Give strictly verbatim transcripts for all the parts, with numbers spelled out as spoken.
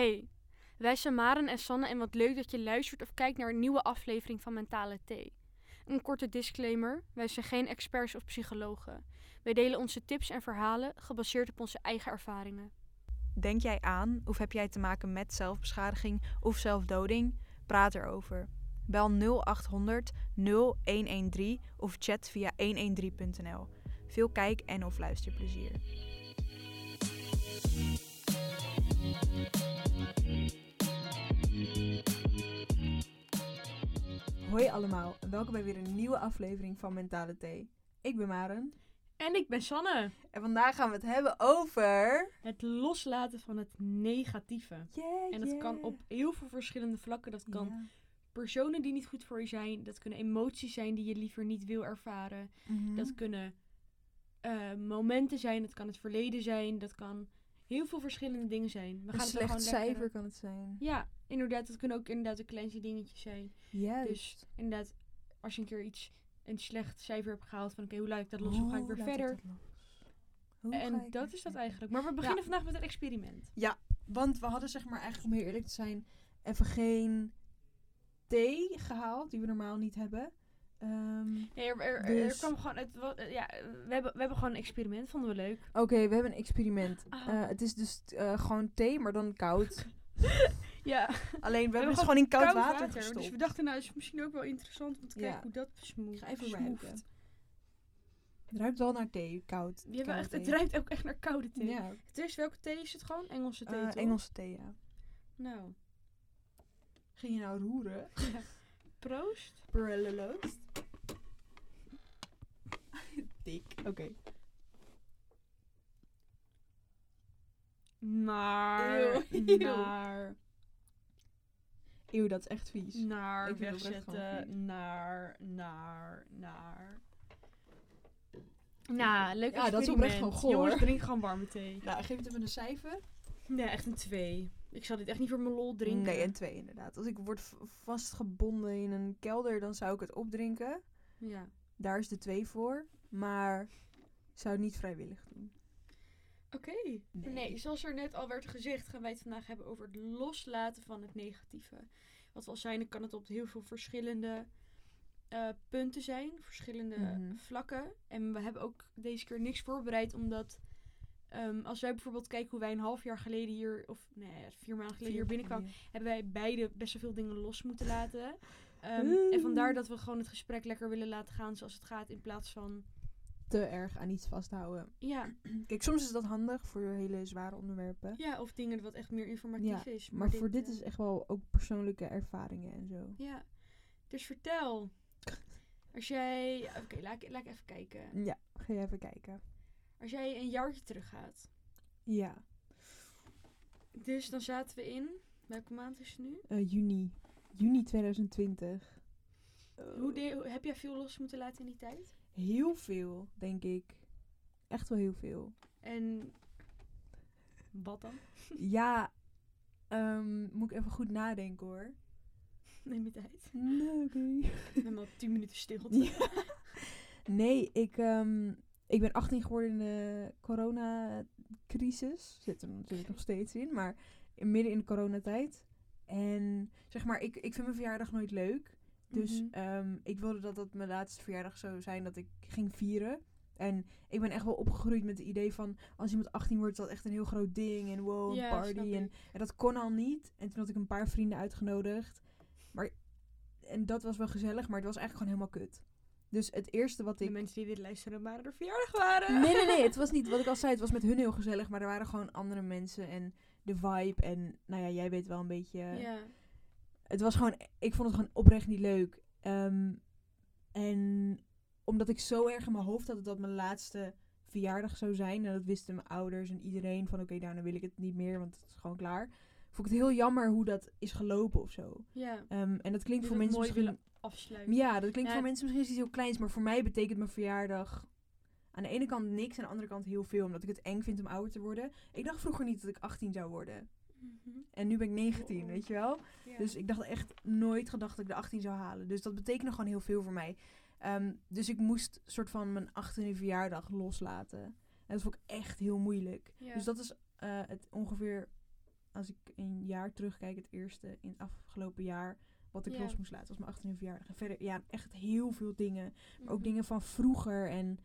Hey, wij zijn Maren en Sanne en wat leuk dat je luistert of kijkt naar een nieuwe aflevering van Mentale Thee. Een korte disclaimer, wij zijn geen experts of psychologen. Wij delen onze tips en verhalen gebaseerd op onze eigen ervaringen. Denk jij aan of heb jij te maken met zelfbeschadiging of zelfdoding? Praat erover. Bel nul acht honderd nul een een drie of chat via honderddertien punt n l. Veel kijk- en of luisterplezier. Hoi allemaal en welkom bij weer een nieuwe aflevering van Mentale Thee. Ik ben Maren. En ik ben Sanne. En vandaag gaan we het hebben over... het loslaten van het negatieve. Yeah, en dat yeah. kan op heel veel verschillende vlakken. Dat kan yeah. personen die niet goed voor je zijn. Dat kunnen emoties zijn die je liever niet wil ervaren. Mm-hmm. Dat kunnen uh, momenten zijn. Dat kan het verleden zijn. Dat kan heel veel verschillende dingen zijn. We gaan een slecht het cijfer lekker... kan het zijn. Ja, inderdaad. Dat kunnen ook inderdaad de kleinste dingetjes zijn. Juist. Dus inderdaad, als je een keer iets... een slecht cijfer heb gehaald van oké, okay, hoe laat ik dat los? Hoe ga ik weer oh, verder? Ik dat en dat verder? Is dat eigenlijk. Maar we beginnen ja. vandaag met een experiment. Ja, want we hadden zeg maar eigenlijk, om heel eerlijk te zijn, even geen thee gehaald, die we normaal niet hebben. Um, nee, er, er, dus... er kwam gewoon... Het, wat, ja, we, hebben, we hebben gewoon een experiment, vonden we leuk. Oké, okay, we hebben een experiment. Oh. Uh, het is dus uh, gewoon thee, maar dan koud. Ja. Alleen, we, we hebben het gewoon in koud, koud water, water gestopt. Dus we dachten, nou, is misschien ook wel interessant om te kijken ja. hoe dat smoeft. Ga even ruiken. Het ruikt wel naar thee, koud. Ja, wel echt, het ruikt ook echt naar koude thee. Ja. Het is, welke thee is het gewoon? Engelse thee, uh, toch? Engelse thee, ja. Nou. Ging je nou roeren? Ja. Proost. Proost. Dik. Oké. Okay. Maar, eeuw, naar... Eeuw, dat is echt vies. Naar wegzetten, naar, naar, naar... Nou, leuk ja, experiment. Dat is oprecht gewoon goor. Jongens, drink gewoon warme thee. Nou, geef het even een cijfer. Nee, echt een twee. Ik zou dit echt niet voor mijn lol drinken. Nee, een twee inderdaad. Als ik word v- vastgebonden in een kelder, dan zou ik het opdrinken. Ja. Daar is de twee voor. Maar zou het niet vrijwillig doen. Oké. Okay. Nee. nee, zoals er net al werd gezegd, gaan wij het vandaag hebben over het loslaten van het negatieve. Wat we al zeiden, kan het op heel veel verschillende uh, punten zijn, verschillende mm-hmm. vlakken. En we hebben ook deze keer niks voorbereid, omdat um, als wij bijvoorbeeld kijken hoe wij een half jaar geleden hier, of nee, vier maanden geleden hier binnenkwamen, ja. hebben wij beide best wel veel dingen los moeten laten. Um, mm. En vandaar dat we gewoon het gesprek lekker willen laten gaan zoals het gaat, in plaats van... te erg aan iets vasthouden. Ja. Kijk, soms is dat handig voor hele zware onderwerpen. Ja, of dingen wat echt meer informatief ja, is. Maar, maar dit, voor dit uh, is echt wel ook persoonlijke ervaringen en zo. Ja. Dus vertel. Als jij... Oké, okay, laat, laat ik even kijken. Ja, ga je even kijken. Als jij een jaartje teruggaat. Ja. Dus dan zaten we in... welke maand is het nu? Uh, juni. Juni tweeduizend twintig. Uh. Hoe de, heb jij veel los moeten laten in die tijd? Heel veel, denk ik. Echt wel heel veel. En wat dan? Ja, um, moet ik even goed nadenken hoor. Neem je tijd. Nee, oké. Okay. We hebben al tien minuten stilte. Ja. Nee, ik, um, ik ben achttien geworden in de coronacrisis. Zit er natuurlijk nog steeds in, maar midden in de coronatijd. En zeg maar, ik, ik vind mijn verjaardag nooit leuk. Dus mm-hmm. um, ik wilde dat dat mijn laatste verjaardag zou zijn, dat ik ging vieren. En ik ben echt wel opgegroeid met het idee van, als iemand achttien wordt, is dat echt een heel groot ding. En wow, yeah, party. En, en dat kon al niet. En toen had ik een paar vrienden uitgenodigd. Maar, en dat was wel gezellig, maar het was eigenlijk gewoon helemaal kut. Dus het eerste wat ik... de mensen die dit luisteren waren er verjaardag waren. Nee, nee, nee. Het was niet, wat ik al zei, het was met hun heel gezellig. Maar er waren gewoon andere mensen en de vibe. En nou ja, jij weet wel een beetje... yeah. Het was gewoon, ik vond het gewoon oprecht niet leuk. Um, en omdat ik zo erg in mijn hoofd had dat dat mijn laatste verjaardag zou zijn. En dat wisten mijn ouders en iedereen van oké, okay, daarna wil ik het niet meer, want het is gewoon klaar. Vond ik het heel jammer hoe dat is gelopen of zo. Ja. Um, en dat klinkt dus voor mensen mooi misschien... afsluiten. Ja, dat klinkt ja. voor mensen misschien iets heel kleins. Maar voor mij betekent mijn verjaardag aan de ene kant niks, aan de andere kant heel veel. Omdat ik het eng vind om ouder te worden. Ik dacht vroeger niet dat ik achttien zou worden. Mm-hmm. En nu ben ik negentien, oh. weet je wel. Yeah. Dus ik dacht echt nooit gedacht dat ik de achttien zou halen. Dus dat betekende gewoon heel veel voor mij. Um, dus ik moest soort van mijn achttiende verjaardag loslaten. En dat vond ik echt heel moeilijk. Yeah. Dus dat is uh, het ongeveer als ik een jaar terugkijk, het eerste in het afgelopen jaar, wat ik yeah. los moest laten, was mijn achttiende verjaardag. En verder, ja, echt heel veel dingen. Maar mm-hmm. ook dingen van vroeger en,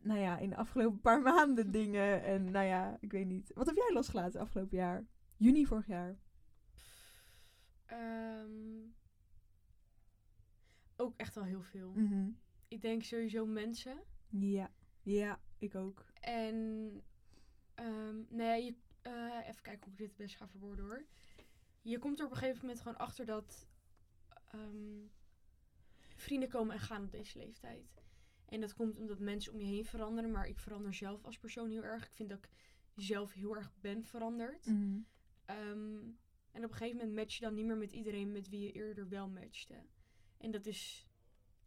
nou ja, in de afgelopen paar maanden dingen. En, nou ja, ik weet niet. Wat heb jij losgelaten afgelopen jaar? Juni vorig jaar. Um, ook echt wel heel veel. Mm-hmm. Ik denk sowieso mensen. Ja, ja, ik ook. En, um, nee, je, uh, even kijken hoe ik dit het best ga verwoorden hoor. Je komt er op een gegeven moment gewoon achter dat um, vrienden komen en gaan op deze leeftijd. En dat komt omdat mensen om je heen veranderen. Maar ik verander zelf als persoon heel erg. Ik vind dat ik zelf heel erg ben veranderd. Mm-hmm. Um, en op een gegeven moment match je dan niet meer met iedereen met wie je eerder wel matchte. En dat is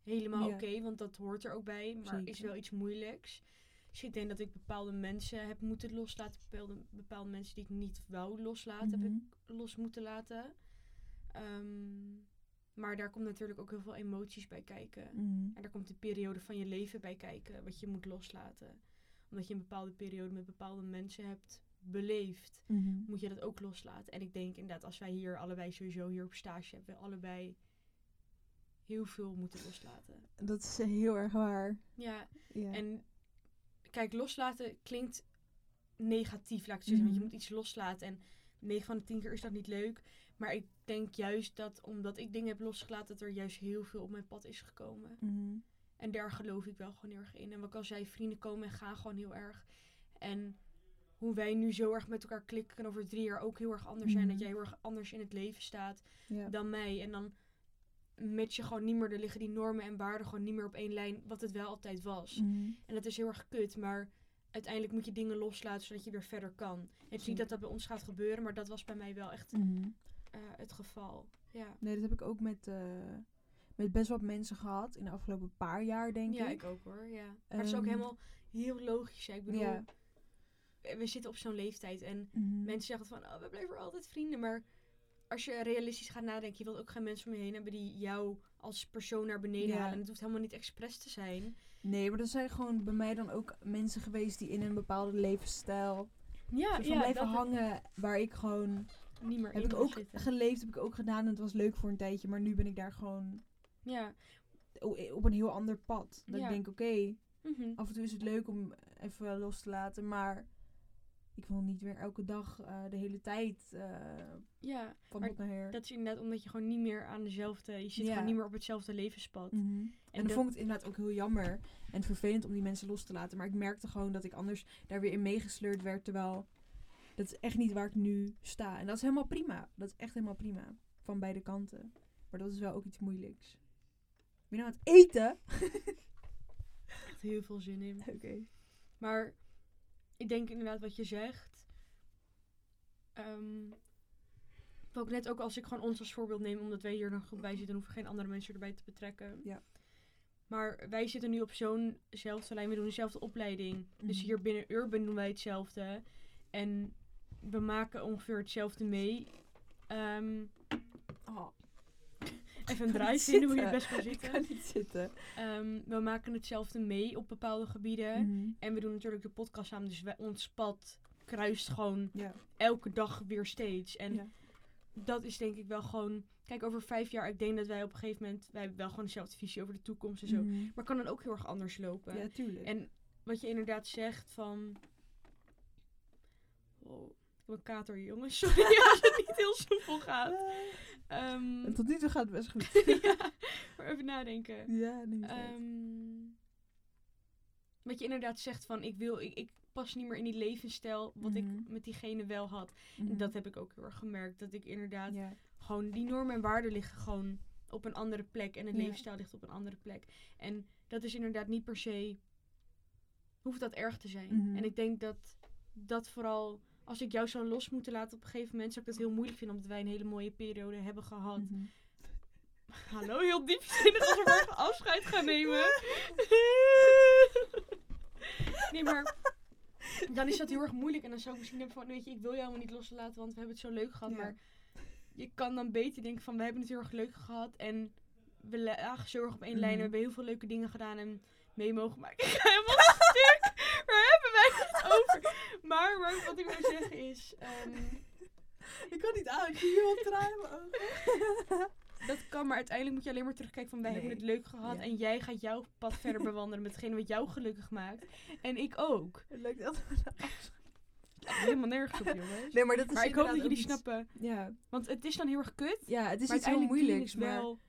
helemaal ja. oké, okay, want dat hoort er ook bij. Maar Zeker. Is wel iets moeilijks. Dus ik denk dat ik bepaalde mensen heb moeten loslaten. Bepaalde, bepaalde mensen die ik niet wou loslaten, mm-hmm. heb ik los moeten laten. Um, maar daar komt natuurlijk ook heel veel emoties bij kijken. Mm-hmm. En daar komt de periode van je leven bij kijken, wat je moet loslaten. Omdat je een bepaalde periode met bepaalde mensen hebt beleefd, mm-hmm. moet je dat ook loslaten. En ik denk inderdaad, als wij hier allebei sowieso hier op stage hebben, we allebei heel veel moeten loslaten. Dat is heel erg waar. Ja, ja. En kijk, loslaten klinkt negatief, laat ik het zo zeggen. Mm-hmm. Want je moet iets loslaten en negen van de tien keer is dat niet leuk. Maar ik denk juist dat, omdat ik dingen heb losgelaten, dat er juist heel veel op mijn pad is gekomen. Mm-hmm. En daar geloof ik wel gewoon heel erg in. En wat ik al zei, vrienden komen en gaan gewoon heel erg. En hoe wij nu zo erg met elkaar klikken en over drie jaar ook heel erg anders mm-hmm. zijn. Dat jij heel erg anders in het leven staat ja. dan mij. En dan match je gewoon niet meer, er liggen die normen en waarden gewoon niet meer op één lijn, wat het wel altijd was. Mm-hmm. En dat is heel erg kut, maar uiteindelijk moet je dingen loslaten zodat je weer verder kan. En het is niet dat dat bij ons gaat gebeuren, maar dat was bij mij wel echt mm-hmm. uh, het geval. Ja. Nee, dat heb ik ook met, uh, met best wat mensen gehad in de afgelopen paar jaar, denk ja, ik. Ja, ik ook hoor, ja. Maar um, het is ook helemaal heel logisch, hè. Ik bedoel, yeah. we zitten op zo'n leeftijd en mm-hmm. mensen zeggen van, oh, we blijven altijd vrienden, maar als je realistisch gaat nadenken, je wilt ook geen mensen om je heen hebben die jou als persoon naar beneden yeah. halen. En het hoeft helemaal niet expres te zijn. Nee, maar er zijn gewoon bij mij dan ook mensen geweest die in een bepaalde levensstijl ja, van ja, blijven hangen. Het... Waar ik gewoon... Niet meer heb in ik ook zitten. Geleefd, heb ik ook gedaan en het was leuk voor een tijdje. Maar nu ben ik daar gewoon ja. op een heel ander pad. Dat ja. ik denk, oké, okay, mm-hmm. af en toe is het leuk om even los te laten, maar... Ik wil niet weer elke dag uh, de hele tijd uh, ja, van bot naar her. Dat is inderdaad omdat je gewoon niet meer aan dezelfde... Je zit ja. gewoon niet meer op hetzelfde levenspad. Mm-hmm. En, en dat vond ik het inderdaad ook heel jammer en vervelend om die mensen los te laten. Maar ik merkte gewoon dat ik anders daar weer in meegesleurd werd. Terwijl dat is echt niet waar ik nu sta. En dat is helemaal prima. Dat is echt helemaal prima. Van beide kanten. Maar dat is wel ook iets moeilijks. Ben je nou aan het eten? Echt heel veel zin in. Oké. Okay. Maar... Ik denk inderdaad wat je zegt. Um, ook net ook als ik gewoon ons als voorbeeld neem. Omdat wij hier nog goed bij zitten. Hoeven geen andere mensen erbij te betrekken. Ja. Maar wij zitten nu op zo'nzelfde lijn. We doen dezelfde opleiding. Mm-hmm. Dus hier binnen Urban doen wij hetzelfde. En we maken ongeveer hetzelfde mee. Um, oh. Even een draai vinden hoe je best kan zitten. Ik kan niet zitten. Um, we maken hetzelfde mee op bepaalde gebieden. Mm-hmm. En we doen natuurlijk de podcast samen. Dus wij, ons pad kruist gewoon yeah. elke dag weer steeds. En yeah. dat is denk ik wel gewoon... Kijk, over vijf jaar, ik denk dat wij op een gegeven moment... Wij hebben wel gewoon dezelfde visie over de toekomst en zo. Mm-hmm. Maar kan dan ook heel erg anders lopen. Ja, tuurlijk. En wat je inderdaad zegt van... Oh, ik heb een kater hier, jongens. Sorry als het niet heel soepel gaat. Um, en tot nu toe gaat het best goed. Ja, maar even nadenken. Ja, um, wat je inderdaad zegt van, ik wil, ik, ik pas niet meer in die levensstijl wat mm-hmm. ik met diegene wel had. Mm-hmm. En dat heb ik ook heel erg gemerkt. Dat ik inderdaad yeah. gewoon, die normen en waarden liggen gewoon op een andere plek. En het yeah. levensstijl ligt op een andere plek. En dat is inderdaad niet per se, hoeft dat erg te zijn. Mm-hmm. En ik denk dat dat vooral... Als ik jou zou los moeten laten op een gegeven moment... zou ik dat heel moeilijk vinden... omdat wij een hele mooie periode hebben gehad. Mm-hmm. Hallo, heel diepzinnig... als we morgen afscheid gaan nemen. Nee, maar... dan is dat heel erg moeilijk. En dan zou ik misschien denken van... weet je, ik wil jou helemaal niet loslaten... want we hebben het zo leuk gehad. Ja. Maar je kan dan beter denken van... we hebben het heel erg leuk gehad... en we lagen zo erg op één mm-hmm. lijn... en we hebben heel veel leuke dingen gedaan... en mee mogen maken. Ik ga helemaal stuk... Waar hebben wij het over? Maar, maar wat ik wil zeggen is... Um, Ik kan niet uit. Je wil trainen. Dat kan, maar uiteindelijk moet je alleen maar terugkijken van wij nee. hebben het leuk gehad. Ja. En jij gaat jouw pad verder bewandelen met hetgene wat jou gelukkig maakt. En ik ook. Leuk dat we dat afsluiten. Helemaal nergens op, jongens. Nee, maar dat is maar ik hoop dat jullie snappen. Ja. Want het is dan heel erg kut. Ja, het is iets heel moeilijks. Maar wel...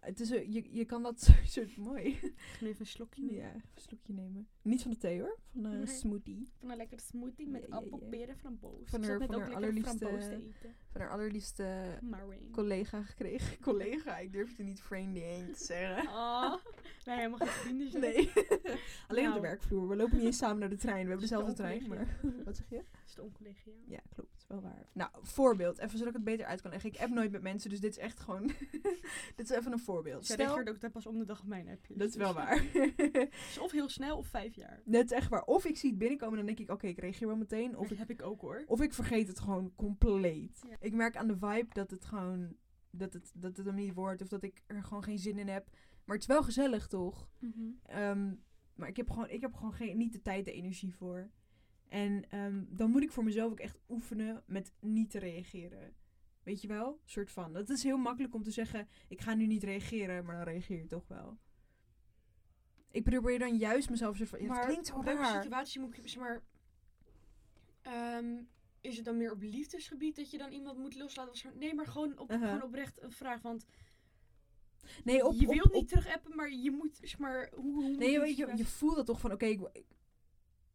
het is, je, je kan dat soort mooi. Ik ga even een slokje nemen. Ja, een slokje nemen. Niet van de thee hoor. Van een nee. smoothie. Van een lekkere smoothie met yeah, yeah, yeah. appelperen framboos. Van haar, van haar, haar allerliefste, van haar allerliefste Maren. collega gekregen. Collega, ik durf het niet vriendin te zeggen. Oh, wij helemaal geen vrienden zijn. Nee. Alleen nou. op de werkvloer. We lopen niet eens samen naar de trein. We hebben dezelfde trein. Maar wat zeg je? Is het oncollegiaal? Ja, klopt. Wel waar. Nou, voorbeeld. Even zodat ik het beter uit kan leggen. Ik app nooit met mensen, dus dit is echt gewoon... dit is even een voorbeeld. Zij reageert ook dat pas om de dag op mijn appjes. Dat is wel waar. Dus of heel snel of vijf jaar. Net echt waar. Of ik zie het binnenkomen en dan denk ik, oké, okay, ik reageer wel meteen. Of dat ik, heb ik ook hoor. Of ik vergeet het gewoon compleet. Ja. Ik merk aan de vibe dat het gewoon, dat het, dat het hem niet wordt. Of dat ik er gewoon geen zin in heb. Maar het is wel gezellig, toch? Mm-hmm. Um, maar ik heb gewoon, ik heb gewoon geen, niet de tijd, de energie voor. En um, dan moet ik voor mezelf ook echt oefenen met niet te reageren. Weet je wel? Soort van. Dat is heel makkelijk om te zeggen, ik ga nu niet reageren, maar dan reageer je toch wel. Ik probeer dan juist mezelf zo van, ja, maar het klinkt zo raar. Welke situatie moet ik, zeg maar, um, is het dan meer op liefdesgebied dat je dan iemand moet loslaten? Of zo? Nee, maar gewoon, op, uh-huh. gewoon oprecht een vraag, want... Nee, op, je wilt op, niet op, terug appen, maar je moet, zeg maar... Hoe, hoe nee, weet je, je voelt dat toch van, oké, okay, ik...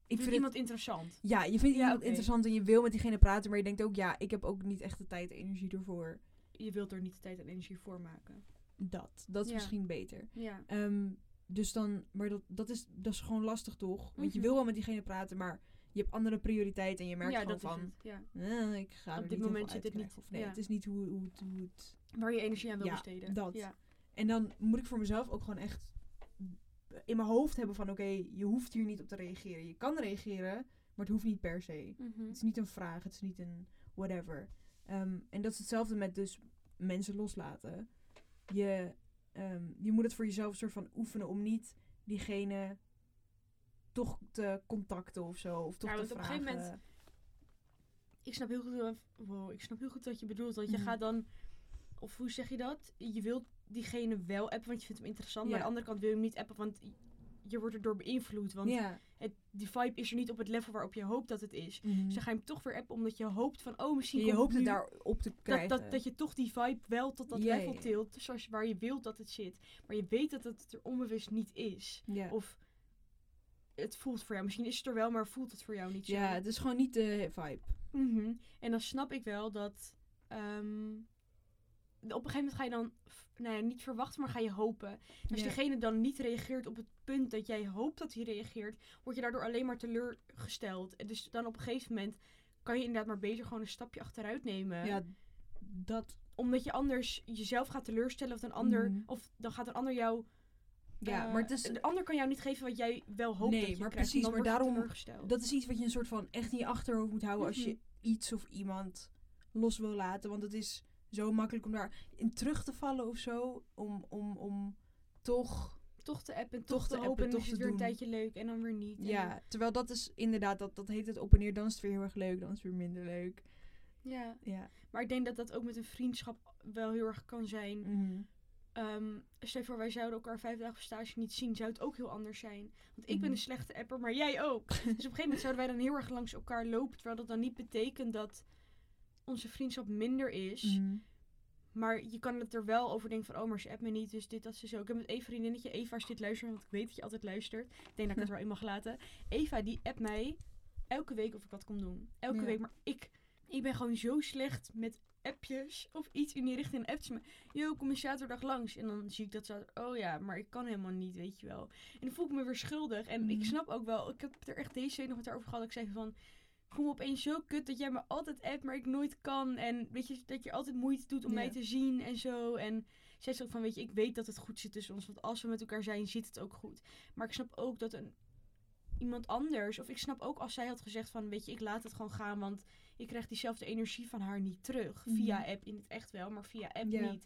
Ik vind iemand het... interessant. Ja, je vindt ja, iemand okay. interessant en je wil met diegene praten. Maar je denkt ook, ja, ik heb ook niet echt de tijd en energie ervoor. Je wilt er niet de tijd en energie voor maken. Dat. Dat is ja. misschien beter. Ja. Um, dus dan, maar dat, dat, is, dat is gewoon lastig toch? Want mm-hmm. je wil wel met diegene praten, maar je hebt andere prioriteiten. En je merkt ja, gewoon van, ja. eh, ik ga op dit moment zit het niet. Of nee, ja. het is niet hoe, hoe, het, hoe het... Waar je energie aan wil ja, besteden. Dat. Ja. En dan moet ik voor mezelf ook gewoon echt... in mijn hoofd hebben van, oké, okay, je hoeft hier niet op te reageren. Je kan reageren, maar het hoeft niet per se. Mm-hmm. Het is niet een vraag, het is niet een whatever. Um, en dat is hetzelfde met dus mensen loslaten. Je, um, je moet het voor jezelf soort van oefenen om niet diegene toch te contacten of zo. Of toch ja, te vragen. Op een gegeven moment, ik snap heel goed, wow, ik snap heel goed wat je bedoelt. Want je mm-hmm. gaat dan, of hoe zeg je dat? Je wilt diegene wel appen, want je vindt hem interessant. Ja. Maar aan de andere kant wil je hem niet appen, want je wordt erdoor beïnvloed. Want ja. het, die vibe is er niet op het level waarop je hoopt dat het is. Mm-hmm. Dus dan ga je hem toch weer appen, omdat je hoopt van, oh, misschien ja, je hoopt het daar op te krijgen. Dat, dat, dat je toch die vibe wel tot dat yeah. level tilt, zoals waar je wilt dat het zit. Maar je weet dat het er onbewust niet is. Yeah. Of het voelt voor jou. Misschien is het er wel, maar voelt het voor jou niet zo. Ja, het is gewoon niet de vibe. Mm-hmm. En dan snap ik wel dat... Um, op een gegeven moment ga je dan, nou ja, niet verwachten, maar ga je hopen. En als yeah. degene dan niet reageert op het punt dat jij hoopt dat hij reageert, word je daardoor alleen maar teleurgesteld. En dus dan op een gegeven moment kan je inderdaad maar beter gewoon een stapje achteruit nemen. Ja, dat... Omdat je anders jezelf gaat teleurstellen of een ander, mm. of dan gaat een ander jou... Ja, uh, maar het is... De ander kan jou niet geven wat jij wel hoopt nee, dat je maar krijgt. Precies, maar daarom, dat is iets wat je een soort van echt in je achterhoofd moet houden mm-hmm. als je iets of iemand los wil laten. Want het is... zo makkelijk om daar in terug te vallen of zo. Om, om, om toch... Toch te appen, toch, toch te hopen. En dan is het weer een tijdje leuk en dan weer niet. Ja, terwijl dat is inderdaad, dat, dat heet het op en neer. Dan is het weer heel erg leuk, dan is het weer minder leuk. Ja, ja. Maar ik denk dat dat ook met een vriendschap wel heel erg kan zijn. Mm-hmm. Um, stel voor, wij zouden elkaar vijf dagen op stage niet zien. Zou het ook heel anders zijn. Want ik mm-hmm. ben een slechte apper, maar jij ook. Dus op een gegeven moment zouden wij dan heel erg langs elkaar lopen. Terwijl dat dan niet betekent dat... onze vriendschap minder is. Mm. Maar je kan het er wel over denken van... oh, maar ze appt me niet, dus dit, dat, ze zo. Ik heb met Eva vriendinnetje. Eva, als dit luistert, want ik weet dat je altijd luistert. Ik denk dat ik het wel in mag laten. Eva, die appt mij elke week of ik wat kom doen. Elke ja. week. Maar ik, ik ben gewoon zo slecht met appjes of iets in die richting. Appt ze me. Yo, kom je zaterdag langs? En dan zie ik dat ze... oh ja, maar ik kan helemaal niet, weet je wel. En dan voel ik me weer schuldig. En mm. ik snap ook wel... ik heb er echt deze week nog met haar over gehad. Ik zei van... ik voel me opeens zo kut dat jij me altijd appt, maar ik nooit kan. En weet je, dat je altijd moeite doet om ja. mij te zien en zo. En zij zegt ook van, weet je, ik weet dat het goed zit tussen ons. Want als we met elkaar zijn, zit het ook goed. Maar ik snap ook dat een iemand anders... of ik snap ook als zij had gezegd van, weet je, ik laat het gewoon gaan. Want ik krijg diezelfde energie van haar niet terug. Mm-hmm. Via app in het echt wel, maar via app ja. niet.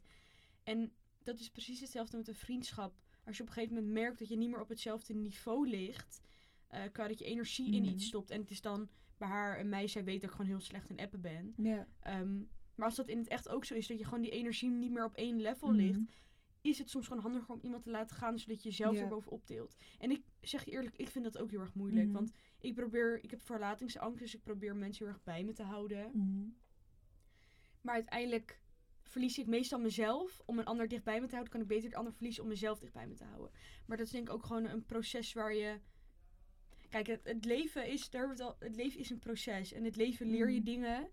En dat is precies hetzelfde met een vriendschap. Als je op een gegeven moment merkt dat je niet meer op hetzelfde niveau ligt... Uh, qua dat je energie mm-hmm. in iets stopt. En het is dan... bij haar en mij, zij weet dat ik gewoon heel slecht in appen ben. Yeah. Um, Maar als dat in het echt ook zo is, dat je gewoon die energie niet meer op één level mm-hmm. ligt, is het soms gewoon handig om iemand te laten gaan, zodat je zelf yeah. er bovenop deelt. En ik zeg je eerlijk, ik vind dat ook heel erg moeilijk. Mm-hmm. Want ik probeer, ik heb verlatingsangst, dus ik probeer mensen heel erg bij me te houden. Mm-hmm. Maar uiteindelijk verlies ik meestal mezelf. Om een ander dicht bij me te houden, kan ik beter de ander verliezen om mezelf dicht bij me te houden. Maar dat is denk ik ook gewoon een proces waar je... Kijk, het, het leven is, daar wordt al, het leven is een proces. En het leven leer je dingen.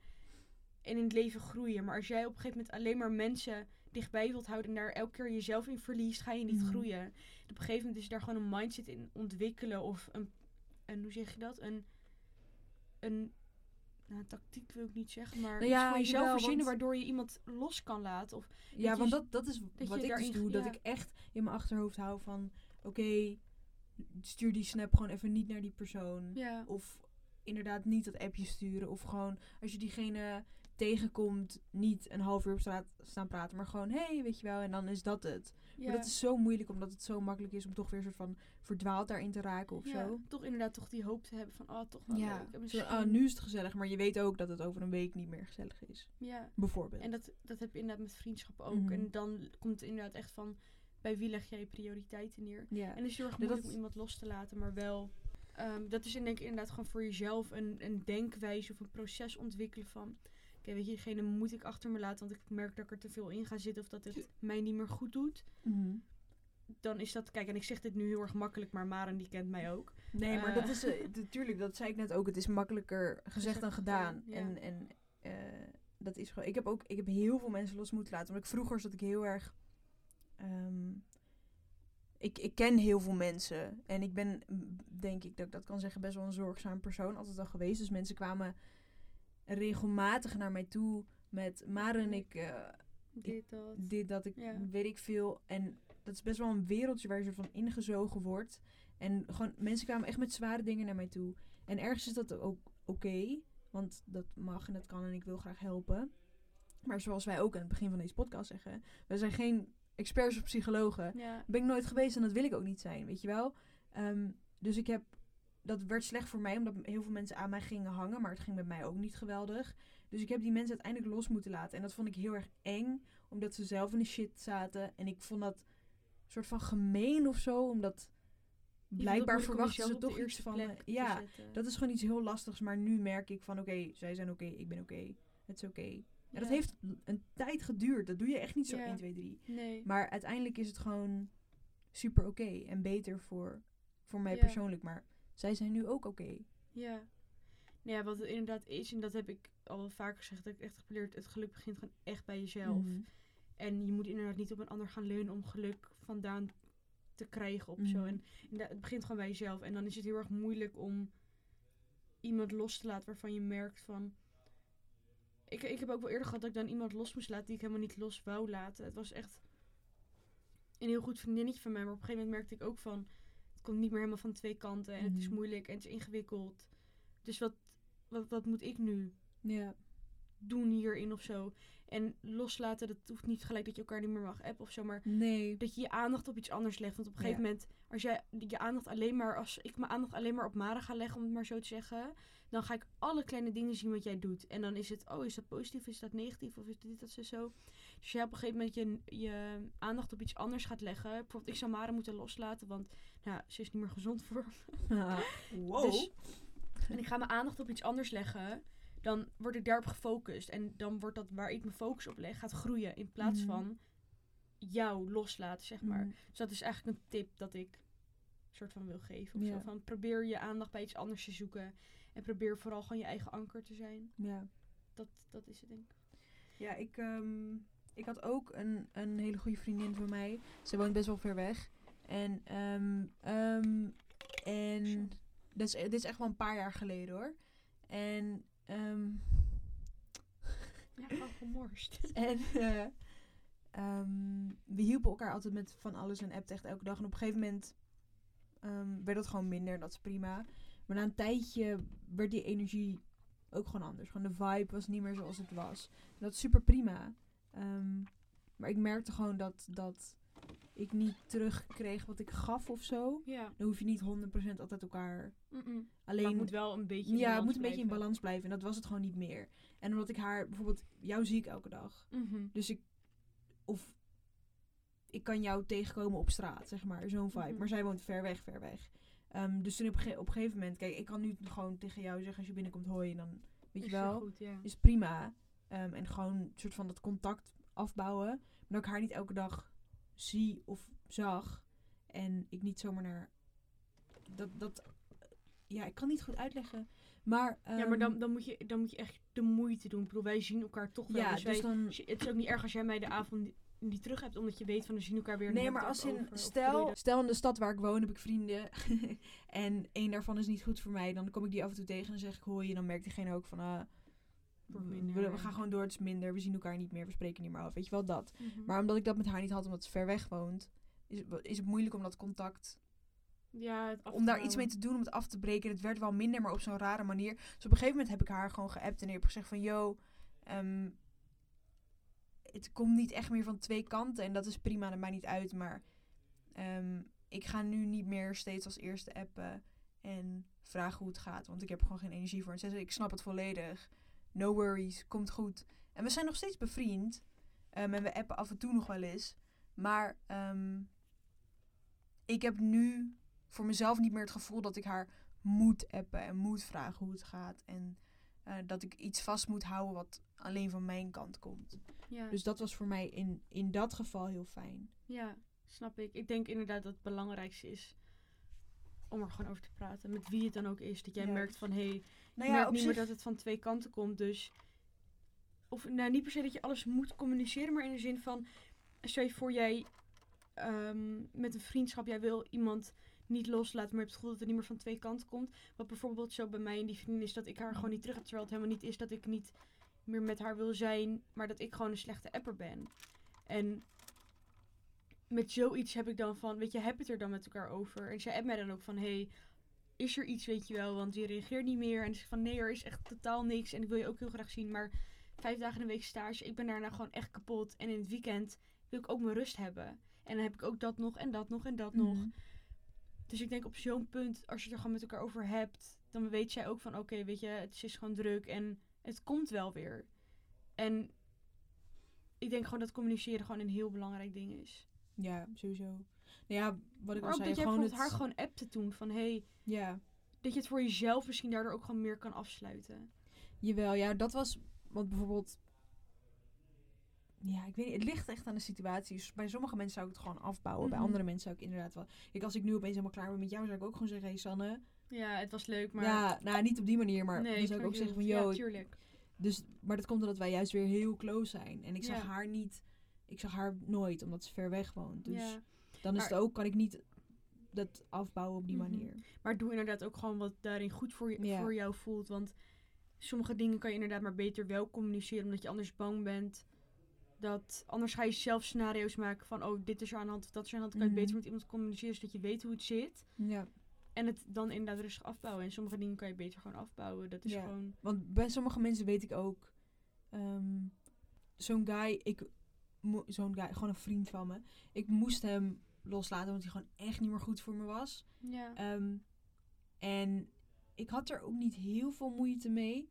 En in het leven groeien. Maar als jij op een gegeven moment alleen maar mensen dichtbij wilt houden en daar elke keer jezelf in verliest, ga je niet mm. groeien. En op een gegeven moment is daar gewoon een mindset in ontwikkelen. Of een, een hoe zeg je dat? Een... een Nou, tactiek wil ik niet zeggen, maar nou ja, iets voor jezelf jawel, verzinnen want... waardoor je iemand los kan laten. Of ja, dat want je, dat, dat is dat wat ik daarin, dus doe. Ja. Dat ik echt in mijn achterhoofd hou van, oké, okay, stuur die snap gewoon even niet naar die persoon. Ja. Of inderdaad niet dat appje sturen. Of gewoon, als je diegene tegenkomt, niet een half uur op straat staan praten, maar gewoon, hé, hey, weet je wel, en dan is dat het. Ja. Maar dat is zo moeilijk, omdat het zo makkelijk is om toch weer een soort van verdwaald daarin te raken of ja, zo. Toch inderdaad toch die hoop te hebben van, oh, toch wel ja. leuk. Misschien... Oh, nu is het gezellig, maar je weet ook dat het over een week niet meer gezellig is. Ja. Bijvoorbeeld. En dat, dat heb je inderdaad met vriendschap ook. Mm-hmm. En dan komt het inderdaad echt van, bij wie leg jij je prioriteiten neer? Ja. En het is heel erg moeilijk dat... om iemand los te laten, maar wel... Um, dat is denk ik inderdaad gewoon voor jezelf een, een denkwijze of een proces ontwikkelen van... Oké, weet je, diegene moet ik achter me laten, want ik merk dat ik er te veel in ga zitten of dat het mij niet meer goed doet. Mm-hmm. Dan is dat, kijk, en ik zeg dit nu heel erg makkelijk, maar Maren die kent mij ook. Nee, uh, maar dat is natuurlijk, uh, dat zei ik net ook, het is makkelijker gezegd dan gedaan. Ja. En, en uh, dat is gewoon, ik heb ook, ik heb heel veel mensen los moeten laten, want ik vroeger zat ik heel erg, um, ik, ik ken heel veel mensen en ik ben, denk ik dat ik dat kan zeggen, best wel een zorgzaam persoon, altijd al geweest. Dus mensen kwamen regelmatig naar mij toe met Maren en ik, uh, dit, dat. ik dit dat ik ja. weet ik veel en dat is best wel een wereldje waar je soort van ingezogen wordt en gewoon mensen kwamen echt met zware dingen naar mij toe en ergens is dat ook oké, want dat mag en dat kan en ik wil graag helpen, maar zoals wij ook aan het begin van deze podcast zeggen, we zijn geen experts of psychologen, ja. ben ik nooit geweest en dat wil ik ook niet zijn, weet je wel, um, dus ik heb dat werd slecht voor mij, omdat heel veel mensen aan mij gingen hangen. Maar het ging met mij ook niet geweldig. Dus ik heb die mensen uiteindelijk los moeten laten. En dat vond ik heel erg eng. Omdat ze zelf in de shit zaten. En ik vond dat soort van gemeen of zo. Omdat blijkbaar verwachten ze toch iets van me. Ja, dat is gewoon iets heel lastigs. Maar nu merk ik van oké, okay, zij zijn oké, okay, ik ben oké. Okay, het is oké. Okay. En ja. dat heeft een tijd geduurd. Dat doe je echt niet zo ja. één, twee, drie. Nee. Maar uiteindelijk is het gewoon super oké. Okay en beter voor, voor mij ja. persoonlijk. Maar... Zij zijn nu ook oké. Okay. Ja. Ja, wat het inderdaad is, en dat heb ik al wel vaker gezegd, dat ik echt heb geleerd, het geluk begint gewoon echt bij jezelf. Mm-hmm. En je moet inderdaad niet op een ander gaan leunen om geluk vandaan te krijgen of mm-hmm. zo. En, en da- het begint gewoon bij jezelf. En dan is het heel erg moeilijk om iemand los te laten waarvan je merkt van... Ik, ik heb ook wel eerder gehad dat ik dan iemand los moest laten die ik helemaal niet los wou laten. Het was echt een heel goed vriendinnetje van mij, maar op een gegeven moment merkte ik ook van... komt niet meer helemaal van twee kanten en mm-hmm. het is moeilijk en het is ingewikkeld. Dus wat, wat, wat moet ik nu yeah. doen hierin of zo? En loslaten, dat hoeft niet gelijk dat je elkaar niet meer mag appen of zo, maar nee. dat je je aandacht op iets anders legt. Want op een gegeven yeah. moment, als jij je aandacht alleen maar, als ik mijn aandacht alleen maar op Mara ga leggen, om het maar zo te zeggen, dan ga ik alle kleine dingen zien wat jij doet. En dan is het, oh, is dat positief, is dat negatief of is dit, dat, zo. Dus jij op een gegeven moment je, je aandacht op iets anders gaat leggen. Bijvoorbeeld, ik zou Mara moeten loslaten, want nou, ze is niet meer gezond voor me. Ah, wow. Dus, en ik ga mijn aandacht op iets anders leggen. Dan word ik daarop gefocust. En dan wordt dat waar ik mijn focus op leg, gaat groeien. In plaats mm. van jou loslaten, zeg maar. Mm. Dus dat is eigenlijk een tip dat ik soort van wil geven. Of ja. zo. Van, probeer je aandacht bij iets anders te zoeken. En probeer vooral gewoon je eigen anker te zijn. Ja. Dat, dat is het, denk ik. Ja, ik, um, ik had ook een, een hele goede vriendin van mij. Ze woont best wel ver weg. En, um, um, en dit, is, dit is echt wel een paar jaar geleden, hoor. En... Um, ja, gewoon gemorst. En uh, um, we hielpen elkaar altijd met van alles en appte echt elke dag. En op een gegeven moment um, werd dat gewoon minder. Dat is prima. Maar na een tijdje werd die energie ook gewoon anders. Gewoon de vibe was niet meer zoals het was. En dat is super prima. Um, maar ik merkte gewoon dat, dat ik niet terugkreeg wat ik gaf of zo. Ja. Dan hoef je niet honderd procent altijd elkaar... Mm-mm. Alleen, maar het moet wel een beetje in ja, het moet een blijven. beetje in balans blijven. En dat was het gewoon niet meer. En omdat ik haar... Bijvoorbeeld, jou zie ik elke dag. Mm-hmm. Dus ik... Of... Ik kan jou tegenkomen op straat, zeg maar. Zo'n vibe. Mm-hmm. Maar zij woont ver weg, ver weg. Um, dus toen op, ge- op een gegeven moment... Kijk, ik kan nu gewoon tegen jou zeggen... Als je binnenkomt, hoi. En dan, weet je wel, goed, ja. Is prima. Um, en gewoon een soort van dat contact afbouwen. Maar dat ik haar niet elke dag... zie of zag en ik niet zomaar naar dat dat ja ik kan niet goed uitleggen maar um... ja maar dan, dan moet je dan moet je echt de moeite doen. Ik bedoel, wij zien elkaar toch wel, ja, dus, dus wij, dan... het is ook niet erg als jij mij de avond niet terug hebt omdat je weet van we zien elkaar weer. Nee, maar als in over, stel stel in de stad waar ik woon heb ik vrienden en één daarvan is niet goed voor mij, dan kom ik die af en toe tegen en zeg ik hoi en dan merkt diegene ook van uh, We, we gaan gewoon door, het is minder. We zien elkaar niet meer, we spreken niet meer af. Weet je wel, dat. Mm-hmm. Maar omdat ik dat met haar niet had, omdat ze ver weg woont... is, is het moeilijk om dat contact... Ja, het af te om daar houden. Iets mee te doen, om het af te breken. Het werd wel minder, maar op zo'n rare manier. Dus op een gegeven moment heb ik haar gewoon geappt... en ik heb gezegd van, yo... Um, het komt niet echt meer van twee kanten... en dat is prima, dat maakt niet uit. Maar um, ik ga nu niet meer steeds als eerste appen... en vragen hoe het gaat. Want ik heb gewoon geen energie voor. En ze zei, ik snap het volledig... No worries, komt goed. En we zijn nog steeds bevriend. Um, en we appen af en toe nog wel eens. Maar um, ik heb nu voor mezelf niet meer het gevoel dat ik haar moet appen. En moet vragen hoe het gaat. En uh, dat ik iets vast moet houden wat alleen van mijn kant komt. Ja. Dus dat was voor mij in, in dat geval heel fijn. Ja, snap ik. Ik denk inderdaad dat het belangrijkste is. Om er gewoon over te praten. Met wie het dan ook is. Dat jij ja. merkt van... Hey, nou ja, merk niet zich... meer dat het van twee kanten komt. Dus... Of nou, niet per se dat je alles moet communiceren. Maar in de zin van... Stel je voor jij... Um, met een vriendschap... Jij wil iemand niet loslaten. Maar je hebt het gevoel dat het niet meer van twee kanten komt. Wat bijvoorbeeld zo bij mij en die vriendin is... Dat ik haar gewoon niet terug heb. Terwijl het helemaal niet is dat ik niet meer met haar wil zijn. Maar dat ik gewoon een slechte apper ben. En... Met zoiets heb ik dan van... Weet je, heb het er dan met elkaar over. En zij appt mij dan ook van... Hey, is er iets, weet je wel? Want je reageert niet meer. En ze zegt van... Nee, er is echt totaal niks. En ik wil je ook heel graag zien. Maar vijf dagen in de week stage. Ik ben daarna gewoon echt kapot. En in het weekend wil ik ook mijn rust hebben. En dan heb ik ook dat nog en dat nog en dat mm-hmm. nog. Dus ik denk op zo'n punt... Als je het er gewoon met elkaar over hebt... Dan weet zij ook van... Oké, okay, weet je, het is gewoon druk. En het komt wel weer. En ik denk gewoon dat communiceren gewoon een heel belangrijk ding is. Ja, sowieso. Nou ja, wat ik maar al zei, dat jij gewoon het... haar gewoon appte toen van hey, ja. Dat je het voor jezelf misschien daardoor ook gewoon meer kan afsluiten. Jawel, ja, dat was, want bijvoorbeeld, ja, ik weet niet, het ligt echt aan de situatie. Dus bij sommige mensen zou ik het gewoon afbouwen, mm-hmm. bij andere mensen zou ik inderdaad wel. Kijk, als ik nu opeens helemaal klaar ben met jou, zou ik ook gewoon zeggen, hey Sanne. Ja, het was leuk, maar. Ja, nou, niet op die manier, maar nee, dan zou ik ook zeggen van, yo. Ja, tuurlijk. Dus, maar dat komt omdat wij juist weer heel close zijn. En ik zag ja. haar niet... Ik zag haar nooit, omdat ze ver weg woont. Dus ja. dan is maar, het ook, kan ik niet dat afbouwen op die mm-hmm. manier. Maar doe inderdaad ook gewoon wat daarin goed voor, je, ja. voor jou voelt. Want sommige dingen kan je inderdaad maar beter wel communiceren. Omdat je anders bang bent. Dat, anders ga je zelf scenario's maken van... Oh, dit is er aan de hand of dat is er aan de hand. Dan kan je mm-hmm. beter met iemand communiceren, zodat je weet hoe het zit. Ja. En het dan inderdaad rustig afbouwen. En sommige dingen kan je beter gewoon afbouwen. Dat is ja. gewoon... Want bij sommige mensen weet ik ook... Um, zo'n guy... ik Zo'n guy, gewoon een vriend van me. Ik moest hem loslaten, want hij gewoon echt niet meer goed voor me was. Ja. Um, en ik had er ook niet heel veel moeite mee,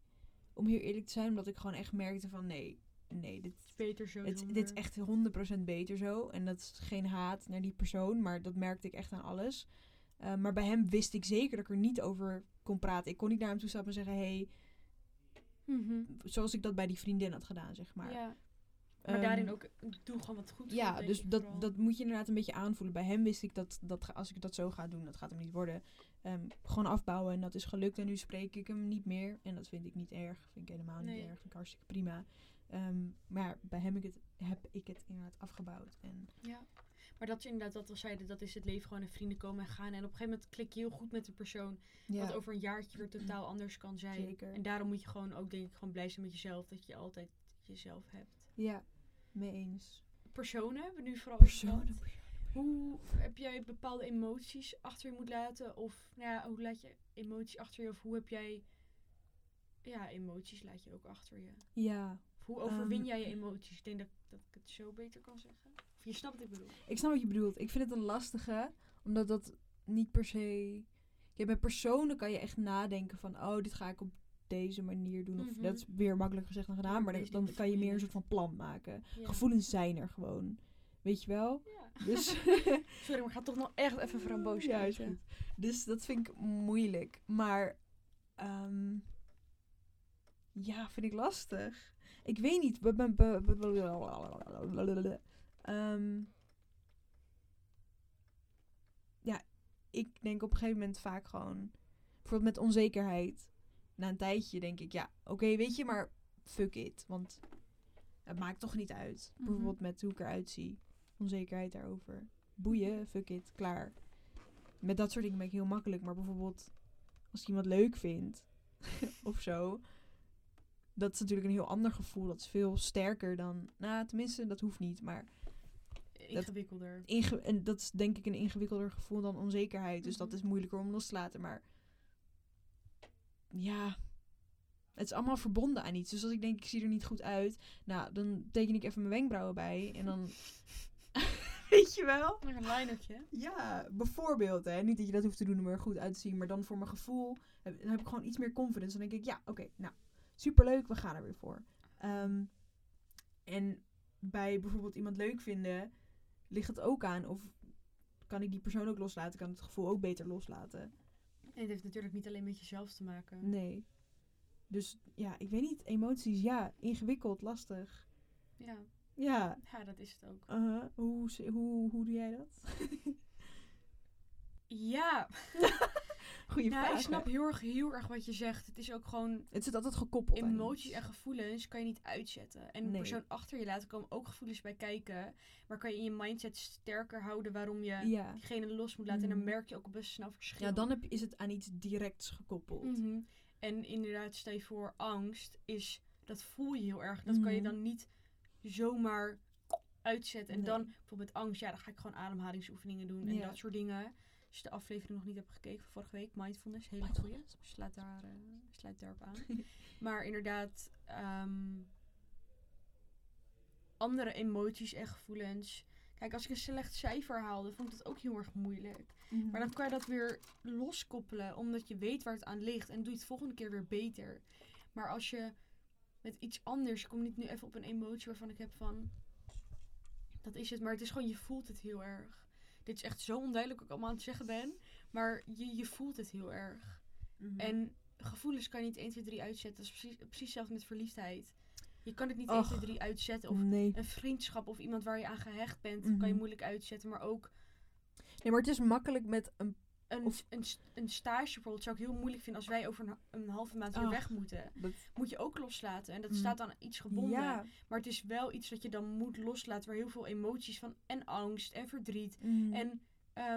om heel eerlijk te zijn. Omdat ik gewoon echt merkte van, nee, nee, dit is beter zo. Het, dit is echt honderd procent beter zo. En dat is geen haat naar die persoon, maar dat merkte ik echt aan alles. Uh, maar bij hem wist ik zeker dat ik er niet over kon praten. Ik kon niet naar hem toe stappen en zeggen, hey, mm-hmm. zoals ik dat bij die vriendin had gedaan, zeg maar. Ja. Maar um, daarin ook, doe gewoon wat goed. Ja, dus dat, dat moet je inderdaad een beetje aanvoelen. Bij hem wist ik dat, dat als ik dat zo ga doen, dat gaat hem niet worden. Um, gewoon afbouwen en dat is gelukt. En nu spreek ik hem niet meer. En dat vind ik niet erg. Vind ik helemaal nee. niet erg. Vind ik hartstikke prima. Um, maar bij hem ik het, heb ik het inderdaad afgebouwd. En ja, maar dat is inderdaad wat we zeiden. Dat is het leven, gewoon en vrienden komen en gaan. En op een gegeven moment klik je heel goed met de persoon. Ja. Wat over een jaartje weer totaal anders kan zijn. Zeker. En daarom moet je gewoon ook, denk ik, gewoon blij zijn met jezelf. Dat je altijd jezelf hebt. Ja. Mee eens. Personen, we nu vooral personen. Personen, personen. Hoe heb jij bepaalde emoties achter je moet laten? Of nou ja, hoe laat je emoties achter je? Of hoe heb jij... Ja, emoties laat je ook achter je. Ja. Of hoe overwin um, jij je emoties? Ik denk dat, dat ik het zo beter kan zeggen. Of Je snapt wat ik bedoel. Ik snap wat je bedoelt. Ik vind het een lastige, omdat dat niet per se... Ja, bij personen kan je echt nadenken van... oh, dit ga ik op deze manier doen. Of mm-hmm. dat is weer makkelijker gezegd dan gedaan. Maar dan, dan kan je meer een soort van plan maken. Ja. Gevoelens zijn er gewoon. Weet je wel? Ja. Dus sorry, maar ik ga toch nog echt even framboos eten. Ja, dus dat vind ik moeilijk. Maar... Um, ja, vind ik lastig. Ik weet niet. Um, ja, ik denk op een gegeven moment vaak gewoon... Bijvoorbeeld met onzekerheid. Na een tijdje denk ik, ja, oké, okay, weet je, maar fuck it. Want het maakt toch niet uit. Mm-hmm. Bijvoorbeeld met hoe ik eruit zie. Onzekerheid daarover. Boeien, fuck it, klaar. Met dat soort dingen ben ik heel makkelijk. Maar bijvoorbeeld als ik iemand leuk vind of zo... Dat is natuurlijk een heel ander gevoel. Dat is veel sterker dan... Nou, tenminste, dat hoeft niet, maar... Ingewikkelder. Dat, inge- en dat is denk ik een ingewikkelder gevoel dan onzekerheid. Dus mm-hmm. dat is moeilijker om los te laten. Maar ja, het is allemaal verbonden aan iets. Dus als ik denk, ik zie er niet goed uit... Nou, dan teken ik even mijn wenkbrauwen bij. En dan... Weet je wel? Met een linertje. Ja, bijvoorbeeld. Hè. Niet dat je dat hoeft te doen om er goed uit te zien. Maar dan voor mijn gevoel... Heb, dan heb ik gewoon iets meer confidence. Dan denk ik, ja, oké, okay, nou... Superleuk, we gaan er weer voor. Um, en bij bijvoorbeeld iemand leuk vinden... ligt het ook aan of kan ik die persoon ook loslaten? Kan het gevoel ook beter loslaten? En het heeft natuurlijk niet alleen met jezelf te maken. Nee. Dus ja, ik weet niet. Emoties, ja. Ingewikkeld, lastig. Ja. Ja. Ja, dat is het ook. Uh-huh. Hoe, hoe, hoe doe jij dat? Ja... Goeie ja, vraag, ik snap heel erg, heel erg wat je zegt. Het is ook gewoon... Het zit altijd gekoppeld. Emoties en gevoelens kan je niet uitzetten. En nee. Een persoon achter je laten komen ook gevoelens bij kijken. Maar kan je in je mindset sterker houden waarom je ja. diegene los moet laten. Mm. En dan merk je ook best snel verschil. Ja, dan heb, is het aan iets directs gekoppeld. Mm-hmm. En inderdaad, stel je voor, angst is... Dat voel je heel erg. Dat mm-hmm. kan je dan niet zomaar uitzetten. En nee. dan bijvoorbeeld angst. Ja, dan ga ik gewoon ademhalingsoefeningen doen. En ja. dat soort dingen. Als je de aflevering nog niet hebt gekeken van vorige week, mindfulness, hele goeie. Sluit, daar, uh, sluit daarop aan. Maar inderdaad, um, andere emoties en gevoelens. Kijk, als ik een slecht cijfer haalde, vond ik dat ook heel erg moeilijk. Mm-hmm. Maar dan kan je dat weer loskoppelen, omdat je weet waar het aan ligt. En doe je het volgende keer weer beter. Maar als je met iets anders, ik kom niet nu even op een emotie waarvan ik heb van... Dat is het, maar het is gewoon, je voelt het heel erg. Dit is echt zo onduidelijk wat ik allemaal aan het zeggen ben. Maar je, je voelt het heel erg. Mm-hmm. En gevoelens kan je niet één, twee, drie uitzetten. Dat is precies, precies hetzelfde met verliefdheid. Je kan het niet Och, één, twee, drie uitzetten. Of nee. Een vriendschap of iemand waar je aan gehecht bent. Mm-hmm. Kan je moeilijk uitzetten. Maar ook... Nee, maar het is makkelijk met een... Een, of... een, een stage bijvoorbeeld zou ik heel moeilijk vinden als wij over een, een halve maand weer oh, weg moeten. Dat... Moet je ook loslaten. En dat mm. staat aan iets gebonden. Ja. Maar het is wel iets dat je dan moet loslaten. Waar heel veel emoties van en angst en verdriet mm. en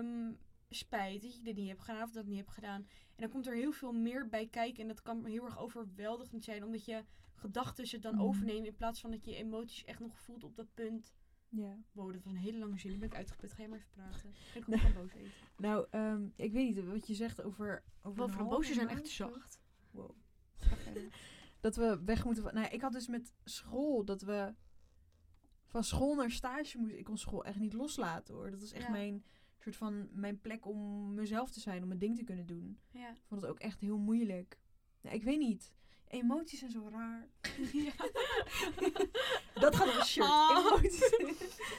um, spijt dat je dit niet hebt gedaan of dat niet hebt gedaan. En dan komt er heel veel meer bij kijken. En dat kan heel erg overweldigend zijn. Omdat je gedachten het dan mm. overnemen in plaats van dat je emoties echt nog voelt op dat punt. Ja. Wow, dat was een hele lange zin. Ik ben uitgeput. Ga je maar even praten. Ik kom van boos eten. Nou, um, ik weet niet wat je zegt over... over van boosjes zijn echt zacht. Wow. Dat we weg moeten van... Nou, ik had dus met school dat we van school naar stage moesten. Ik kon school echt niet loslaten hoor. Dat was echt ja. mijn soort van mijn plek om mezelf te zijn. Om mijn ding te kunnen doen. Ja. Ik vond het ook echt heel moeilijk. Nou, ik weet niet. Emoties zijn zo raar. Ja. Dat gaat op een shirt. Oh. Emoties.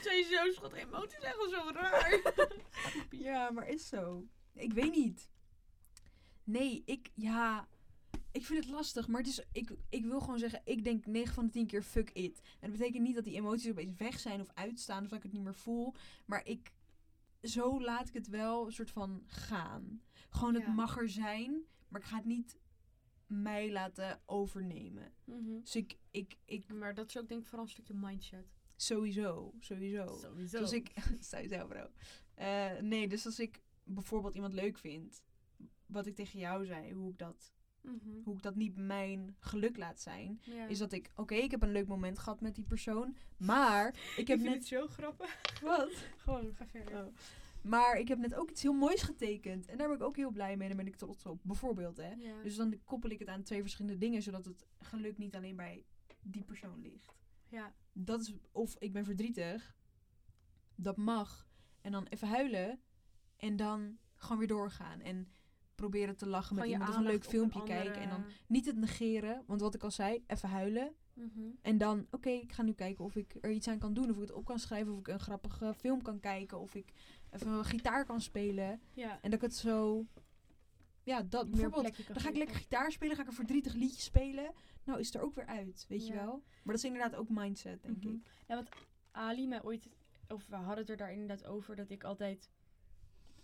Sowieso, schat. Emoties zijn gewoon zo raar. Ja, maar is zo. Ik weet niet. Nee, ik... Ja... Ik vind het lastig, maar het is, ik, ik wil gewoon zeggen... Ik denk negen van de tien keer fuck it. En dat betekent niet dat die emoties opeens weg zijn of uitstaan... of dat ik het niet meer voel. Maar ik... Zo laat ik het wel een soort van gaan. Gewoon, het ja. mag er zijn, maar ik ga het niet... mij laten overnemen. Mm-hmm. Dus ik, ik, ik... Maar dat is ook denk ik vooral een stukje mindset. Sowieso, sowieso. Sowieso. Dus ik... Sowieso, bro. Uh, nee, dus als ik bijvoorbeeld iemand leuk vind, wat ik tegen jou zei, hoe ik dat, mm-hmm. hoe ik dat niet mijn geluk laat zijn, ja. is dat ik, oké, okay, ik heb een leuk moment gehad met die persoon, maar ik heb ik net... het zo grappig. Wat? Gewoon, ga verder. Oh. Maar ik heb net ook iets heel moois getekend. En daar ben ik ook heel blij mee. En daar ben ik trots op. Bijvoorbeeld, hè. Ja. Dus dan koppel ik het aan twee verschillende dingen. Zodat het geluk niet alleen bij die persoon ligt. Ja. Dat is, of ik ben verdrietig. dat mag. En dan even huilen. En dan gewoon weer doorgaan. En proberen te lachen gewoon met iemand. Of een leuk filmpje een kijken. Andere... En dan niet het negeren. Want wat ik al zei, even huilen. Mm-hmm. En dan, oké, okay, ik ga nu kijken of ik er iets aan kan doen. Of ik het op kan schrijven. Of ik een grappige film kan kijken. Of ik even een gitaar kan spelen. Ja. En dat ik het zo... Ja, dat meer bijvoorbeeld. Dan ga ik lekker doen. Gitaar spelen. Ga ik een verdrietig liedje spelen. Nou, is het er ook weer uit. Weet ja. je wel? Maar dat is inderdaad ook mindset, denk mm-hmm. ik. Ja, want Ali mij ooit... Of we hadden het er daar inderdaad over dat ik altijd...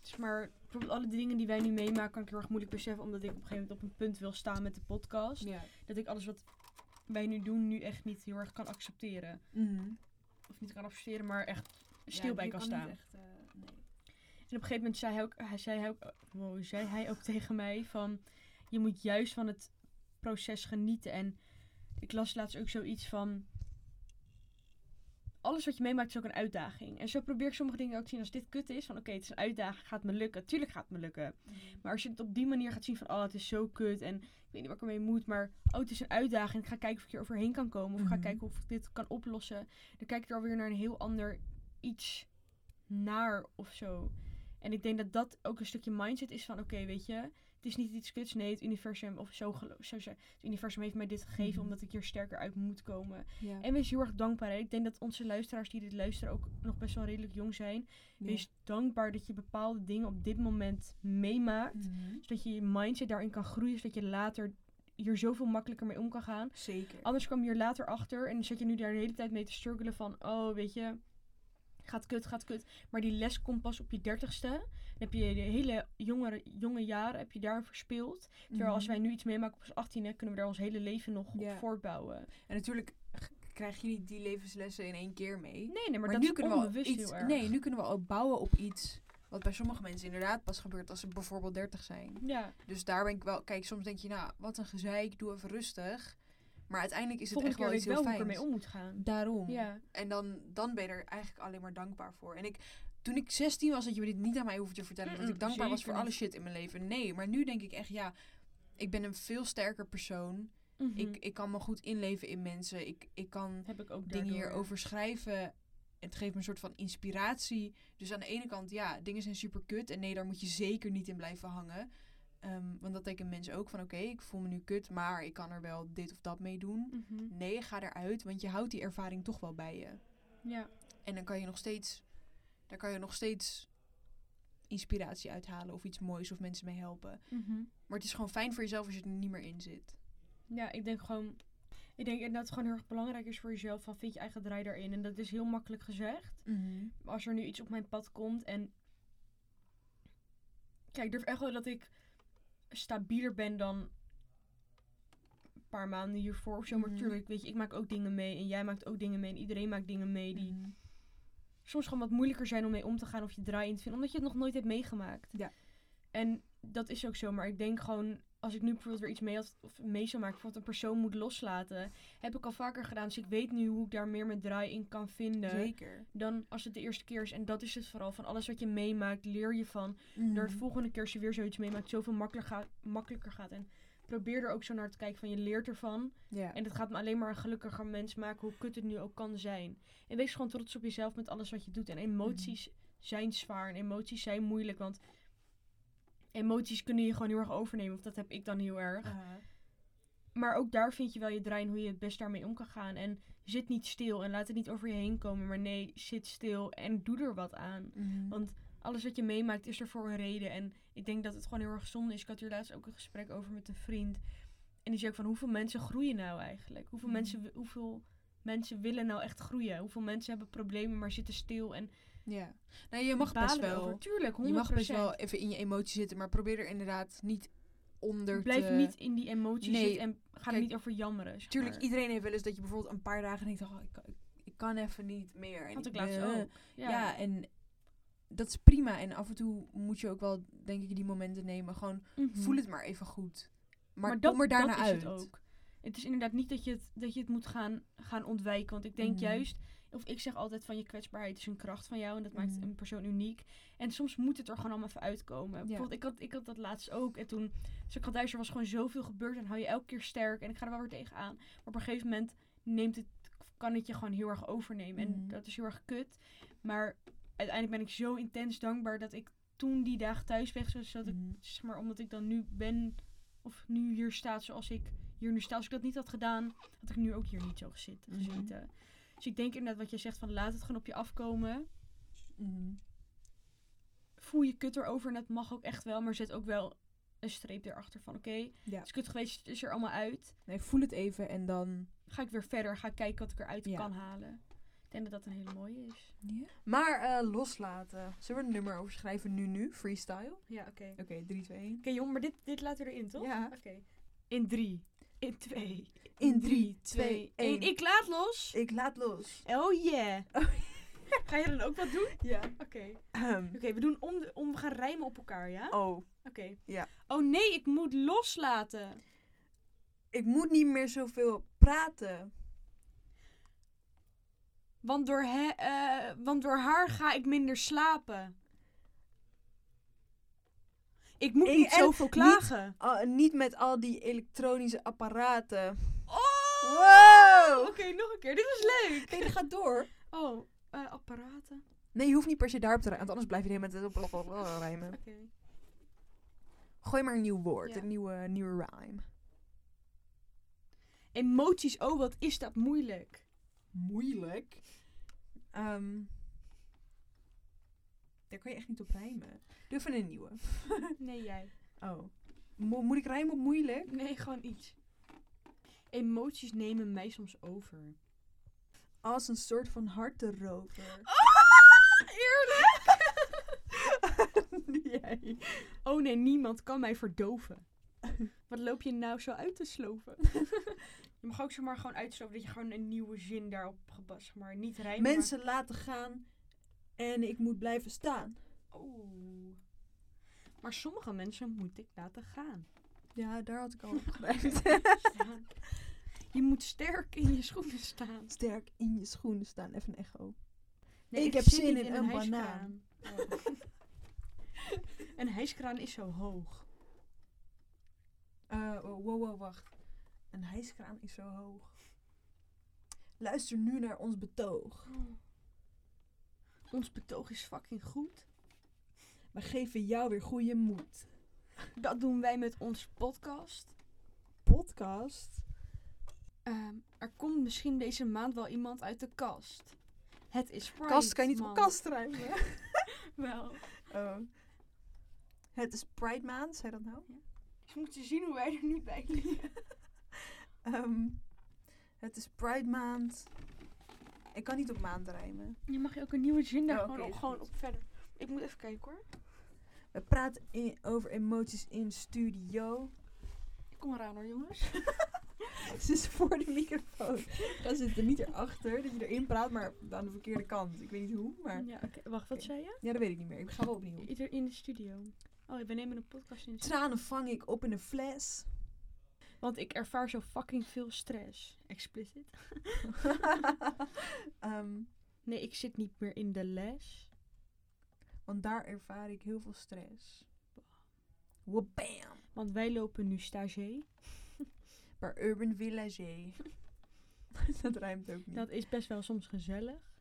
Zeg maar, bijvoorbeeld alle dingen die wij nu meemaken... kan ik heel erg moeilijk beseffen... omdat ik op een gegeven moment op een punt wil staan met de podcast. Ja. Dat ik alles wat wij nu doen... nu echt niet heel erg kan accepteren. Mm-hmm. Of niet kan accepteren, maar echt stil ja, bij kan, kan staan. Echt, uh, nee. En op een gegeven moment zei hij ook, hij, zei hij ook, wow, zei hij ook tegen mij... van je moet juist van het proces genieten. En ik las laatst ook zoiets van... Alles wat je meemaakt is ook een uitdaging. En zo probeer ik sommige dingen ook te zien als dit kut is. Van oké, okay, het is een uitdaging, gaat me lukken. Tuurlijk gaat het me lukken. Mm. Maar als je het op die manier gaat zien van... Oh, het is zo kut en ik weet niet waar ik ermee moet. Maar oh, het is een uitdaging. Ik ga kijken of ik hier overheen kan komen. Of mm-hmm. ga kijken of ik dit kan oplossen. Dan kijk ik er alweer naar een heel ander iets naar of zo. En ik denk dat dat ook een stukje mindset is van... Oké, okay, weet je, het is niet iets kuts. Nee, het universum of zo, gelo- zo het universum heeft mij dit gegeven... Mm-hmm. omdat ik hier sterker uit moet komen. Ja. En wees heel erg dankbaar. Hè? Ik denk dat onze luisteraars die dit luisteren ook nog best wel redelijk jong zijn. Ja. Wees dankbaar dat je bepaalde dingen op dit moment meemaakt. Mm-hmm. Zodat je je mindset daarin kan groeien. Zodat je later hier zoveel makkelijker mee om kan gaan. Zeker. Anders kwam je hier later achter. En dan zit je nu daar de hele tijd mee te struggelen van... Oh, weet je... Gaat kut, gaat kut. Maar die les komt pas op je dertigste. Dan heb je de hele jongere, jonge jaren heb je daar verspeeld. Terwijl mm-hmm. als wij nu iets meemaken op ons achttiende... kunnen we daar ons hele leven nog yeah. op voortbouwen. En natuurlijk g- krijg je niet die levenslessen in één keer mee. Nee, nee maar, maar dat nu is kunnen onbewust we iets, heel erg. Nee, nu kunnen we al bouwen op iets... wat bij sommige mensen inderdaad pas gebeurt als ze bijvoorbeeld dertig zijn. Ja. Dus daar ben ik wel... Kijk, soms denk je, nou, wat een gezeik, doe even rustig... Maar uiteindelijk is het volgende echt wel iets heel fijn. Volgende keer weet ik wel hoe ik ermee om moet gaan. Daarom. Ja. En dan, dan ben je er eigenlijk alleen maar dankbaar voor. En ik, toen ik zestien was, dat je me dit niet aan mij hoefde te vertellen. Mm-mm, dat ik dankbaar was voor niet. Alle shit in mijn leven. Nee, maar nu denk ik echt, ja, ik ben een veel sterker persoon. Mm-hmm. Ik, ik kan me goed inleven in mensen. Ik, ik kan Heb ik ook dingen hierover schrijven. Het geeft me een soort van inspiratie. Dus aan de ene kant, ja, dingen zijn super kut. En nee, daar moet je zeker niet in blijven hangen. Um, want dat denken mensen ook van... Oké, okay, ik voel me nu kut, maar ik kan er wel dit of dat mee doen. Mm-hmm. Nee, ga eruit, want je houdt die ervaring toch wel bij je. Ja. En dan kan je nog steeds... Daar kan je nog steeds inspiratie uithalen... of iets moois of mensen mee helpen. Mm-hmm. Maar het is gewoon fijn voor jezelf als je er niet meer in zit. Ja, ik denk gewoon... Ik denk dat het gewoon heel erg belangrijk is voor jezelf... van vind je eigen draai daarin. En dat is heel makkelijk gezegd. Mm-hmm. Als er nu iets op mijn pad komt en... Kijk, ik durf echt wel dat ik... stabieler ben dan een paar maanden hiervoor of zo. Maar natuurlijk, mm-hmm. weet je, ik maak ook dingen mee en jij maakt ook dingen mee en iedereen maakt dingen mee die mm-hmm. soms gewoon wat moeilijker zijn om mee om te gaan of je draai in te vinden, omdat je het nog nooit hebt meegemaakt. Ja. En dat is ook zo, maar ik denk gewoon, als ik nu bijvoorbeeld weer iets mee had, of mee zou maken, bijvoorbeeld een persoon moet loslaten, heb ik al vaker gedaan, dus ik weet nu hoe ik daar meer mijn draai in kan vinden. Zeker. Dan als het de eerste keer is, en dat is het vooral, van alles wat je meemaakt, leer je van, mm. door de volgende keer als je weer zoiets meemaakt, zoveel makkelijker gaat, makkelijker gaat. En probeer er ook zo naar te kijken van, je leert ervan. Yeah. En dat gaat me alleen maar een gelukkiger mens maken, hoe kut het nu ook kan zijn. En wees gewoon trots op jezelf met alles wat je doet. En emoties mm. zijn zwaar en emoties zijn moeilijk, want... Emoties kunnen je gewoon heel erg overnemen. Of dat heb ik dan heel erg. Uh-huh. Maar ook daar vind je wel je draai en hoe je het best daarmee om kan gaan. En zit niet stil en laat het niet over je heen komen. Maar nee, zit stil en doe er wat aan. Mm-hmm. Want alles wat je meemaakt is er voor een reden. En ik denk dat het gewoon heel erg gezond is. Ik had hier laatst ook een gesprek over met een vriend. En die zei ook van, hoeveel mensen groeien nou eigenlijk? Hoeveel, mm-hmm. mensen, hoeveel mensen willen nou echt groeien? Hoeveel mensen hebben problemen, maar zitten stil en... Ja, nou, je mag best wel. Over. Tuurlijk, honderd procent. Je mag best wel even in je emotie zitten, maar probeer er inderdaad niet onder Blijf te... Blijf niet in die emotie nee. zitten en ga Kijk, er niet over jammeren. Zeg maar. Tuurlijk, iedereen heeft wel eens dat je bijvoorbeeld een paar dagen denkt, oh, ik, ik kan even niet meer. En had ik laatst uh, ook. Ja. ja, en dat is prima. En af en toe moet je ook wel, denk ik, die momenten nemen. Gewoon mm-hmm. voel het maar even goed. Maar, maar dat, kom er daarna dat is uit. Het ook. Het is inderdaad niet dat je het, dat je het moet gaan, gaan ontwijken, want ik denk mm-hmm. juist... Of ik zeg altijd van je kwetsbaarheid is een kracht van jou. En dat mm. maakt een persoon uniek. En soms moet het er gewoon allemaal even uitkomen. Ja. Bijvoorbeeld, ik had, ik had dat laatst ook. En toen, dus ik had thuis, er was gewoon zoveel gebeurd. En hou je elke keer sterk. En ik ga er wel weer tegenaan. Maar op een gegeven moment neemt het, kan het je gewoon heel erg overnemen. Mm. En dat is heel erg kut. Maar uiteindelijk ben ik zo intens dankbaar dat ik toen die dagen thuis weg was. Zodat mm-hmm. ik, zeg maar, omdat ik dan nu ben, of nu hier staat zoals ik hier nu sta. Als ik dat niet had gedaan, had ik nu ook hier niet zo gezit, mm-hmm. gezeten. Dus ik denk inderdaad wat je zegt van laat het gewoon op je afkomen. Mm-hmm. Voel je kut erover en dat mag ook echt wel. Maar zet ook wel een streep erachter van oké, okay, ja. het is kut geweest, het is er allemaal uit. Nee, voel het even en dan... Ga ik weer verder, ga ik kijken wat ik eruit ja. kan halen. Ik denk dat dat een hele mooie is. Ja. Maar uh, loslaten. Zullen we een nummer over schrijven nu nu? Freestyle? Ja, oké. Okay. Oké, okay, drie, twee, één. Oké, okay, jongen, maar dit, dit laten we erin, toch? Ja. Oké. Okay. In drie. In twee. In drie, twee, één. Ik laat los. Ik laat los. Oh yeah. Oh, yeah. Ga je dan ook wat doen? Ja. Oké. Okay. Um. Oké, okay, we doen om, de, om... We gaan rijmen op elkaar, ja? Oh. Oké. Okay. Ja. Oh nee, ik moet loslaten. Ik moet niet meer zoveel praten. Want door, he, uh, want door haar ga ik minder slapen. Ik moet ik, niet zoveel klagen. Niet, uh, niet met al die elektronische apparaten. Oh! Wow! Oké, okay, nog een keer. Dit was leuk. Nee, dat gaat door. Oh, uh, apparaten. Nee, je hoeft niet per se daarop te rijmen. Want anders blijf je de hele tijd op rijmen. Oké. Okay. Gooi maar een nieuw woord. Ja. Een nieuwe, nieuwe rhyme. Emoties, oh wat is dat moeilijk. Moeilijk? Um, daar kan je echt niet op rijmen. Doe even een nieuwe. Nee, jij. Oh. Mo- moet ik rijmen op moeilijk? Nee, gewoon iets. Emoties nemen mij soms over. Als een soort van hartenroker. Oh, eerlijk? Jij. Oh nee, niemand kan mij verdoven. Wat loop je nou zo uit te sloven? Je mag ook zeg maar gewoon uitsloven dat je gewoon een nieuwe zin daarop gepast, zeg maar niet rijmen. Mensen maar... laten gaan en ik moet blijven staan. Oh. Maar sommige mensen moet ik laten gaan. Ja, daar had ik al op geweest. Je moet sterk in je schoenen staan. Sterk in je schoenen staan. Even een echo. Nee, ik, ik heb zin in, in een, een banaan. Oh. Een hijskraan is zo hoog. Uh, wow, wow, wacht. Een hijskraan is zo hoog. Luister nu naar ons betoog. Oh. Ons betoog is fucking goed. We geven jou weer goede moed. Dat doen wij met onze podcast. Podcast? Uh, er komt misschien deze maand wel iemand uit de kast. Het is Pride. Kast kan je niet man. Op kast rijmen. Wel. Oh. Het is Pride maand, zei dat nou? Ja. Dus we moeten zien hoe wij er nu bij liggen. um, het is Pride maand. Ik kan niet op maand rijmen. Je mag je ook een nieuwe zin daar oh, gewoon, okay, op, gewoon op verder. Ik moet even kijken hoor. We praten in, over emoties in studio. Ik kom eraan hoor jongens. Ze is voor de microfoon. Ga zitten niet erachter dat je erin praat, maar aan de verkeerde kant. Ik weet niet hoe, maar... Ja, okay. Wacht, wat okay. zei je? Ja, dat weet ik niet meer. Ik ga wel opnieuw. Ieder in de studio. Oh, we nemen een podcast in. Tranen vang ik op in een fles. Want ik ervaar zo fucking veel stress. Explicit. um, nee, ik zit niet meer in de les. Want daar ervaar ik heel veel stress. Wabam! Want wij lopen nu stage. Bij Urban Villager. Dat rijmt ook niet. Dat is best wel soms gezellig.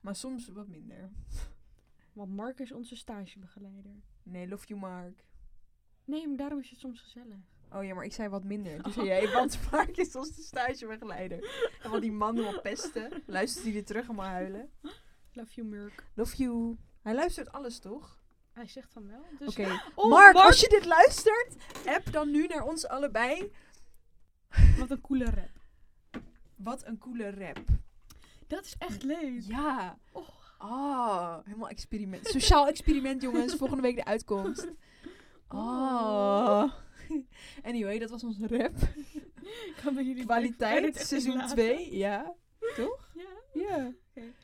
Maar soms wat minder. Want Mark is onze stagebegeleider. Nee, love you, Mark. Nee, maar daarom is het soms gezellig. Oh ja, maar ik zei wat minder. Toen zei jij, want Mark is onze stagebegeleider. En wat die man wil pesten. Luistert hij weer terug allemaal huilen. Love you, Mark. Love you. Hij luistert alles, toch? Hij zegt van wel. Dus... Oké, okay. oh, Mark, Mark, als je dit luistert, app dan nu naar ons allebei. Wat een coole rap. Wat een coole rap. Dat is echt leuk. Ja. Oh. Ah, helemaal experiment. Sociaal experiment, jongens. Volgende week de uitkomst. Oh. Anyway, dat was onze rap. Kan bij jullie kwaliteit, seizoen twee. Ja, toch? Ja. ja. Okay.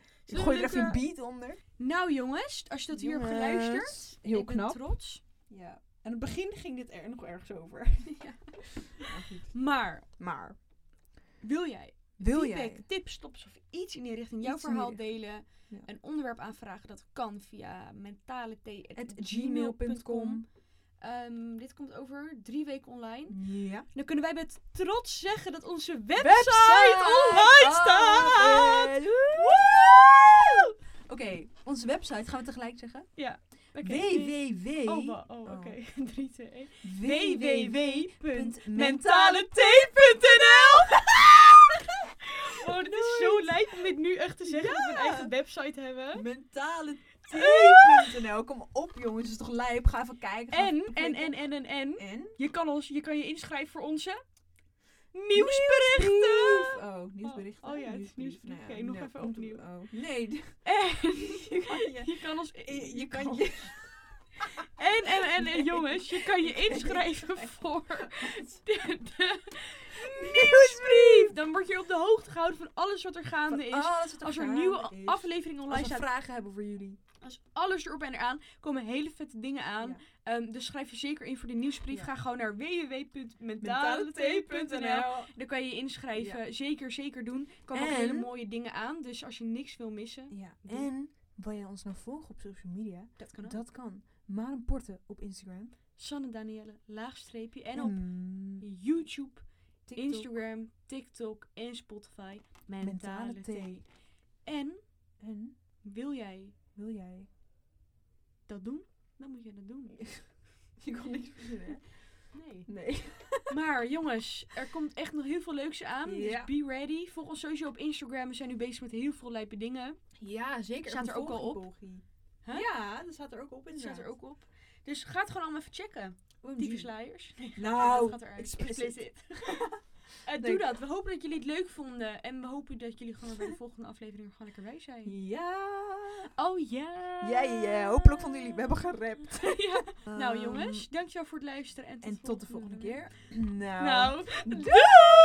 Gooi er even een beat onder. Nou jongens, als je dat jongens. Hier hebt geluisterd. Heel ik knap. Ik ben trots. Ja. Aan het begin ging dit er nog ergens over. Ja. Ja, maar. Maar. Wil jij... Wil feedback, jij? Tips, tops of iets in die richting. Jouw iets verhaal delen. Ja. Een onderwerp aanvragen. Dat kan via mentale thee at gmail dot com. Um, dit komt over drie weken online. Ja. Dan kunnen wij met trots zeggen dat onze website, website online staat. Oké. Okay. onze website, gaan we tegelijk zeggen? Ja. Okay. www. Oh, wow. oh oké. Okay. drie, twee, één w w w punt mentale thee punt n l Oh, dit is zo lijp om dit nu echt te zeggen. Ja. Dat we een eigen website hebben. Mentale Thee punt n l Kom op jongens, het is toch lijp. Ga even kijken. En, even en, en, en, en, en, en. Je kan, ons, je kan je inschrijven voor onze... Nieuwsberichten! Nieuws. Oh, nieuwsberichten. Oh, oh ja, het is nieuwsberichten. Oké, okay, nog nee, even opnieuw. Oh. Nee. En je kan, je, je kan ons... Je, je kan je... En, en, en, nee. en jongens, je kan je inschrijven voor de, de nieuwsbrief. Dan word je op de hoogte gehouden van alles wat er gaande van is. Alles er als er nieuwe is. Afleveringen online staan. Als we staat, vragen hebben voor jullie. Als alles erop en eraan, komen hele vette dingen aan. Ja. Um, dus schrijf je zeker in voor de nieuwsbrief. Ja. Ga gewoon naar w w w punt mentale thee punt n l Dan kan je je inschrijven. Ja. Zeker, zeker doen. Er komen en... ook hele mooie dingen aan. Dus als je niks wil missen. Ja. En wil je ons nou volgen op social media? Dat kan ook. Dat kan. Maren Porten op Instagram. Sanne Danielle, laagstreepje. En op mm. YouTube, TikTok. Instagram, TikTok en Spotify. Mentale, Mentale Thee. Thee. En, en wil jij... Wil jij dat doen? Dan moet je dat doen. Nee. Je kon niks verzinnen. Nee. nee. Maar jongens, er komt echt nog heel veel leuks aan. Ja. Dus be ready. Volg ons sowieso op Instagram. We zijn nu bezig met heel veel lijpe dingen. Ja, zeker. Staat er ook al op. Huh? Ja, dat staat er ook op inderdaad. Dat staat er ook op. Dus ga het gewoon allemaal even checken. Tyfusluiers. Nee, nou, dat gaat explicit. Uh, doe dat. We hopen dat jullie het leuk vonden. En we hopen dat jullie gewoon bij de volgende aflevering gewoon lekker bij zijn. Ja. Oh ja. Ja, ja. Hopelijk vonden jullie... We hebben gerapt. ja. um, nou jongens, dankjewel voor het luisteren. En tot, en tot de volgende keer. Nou. nou doei!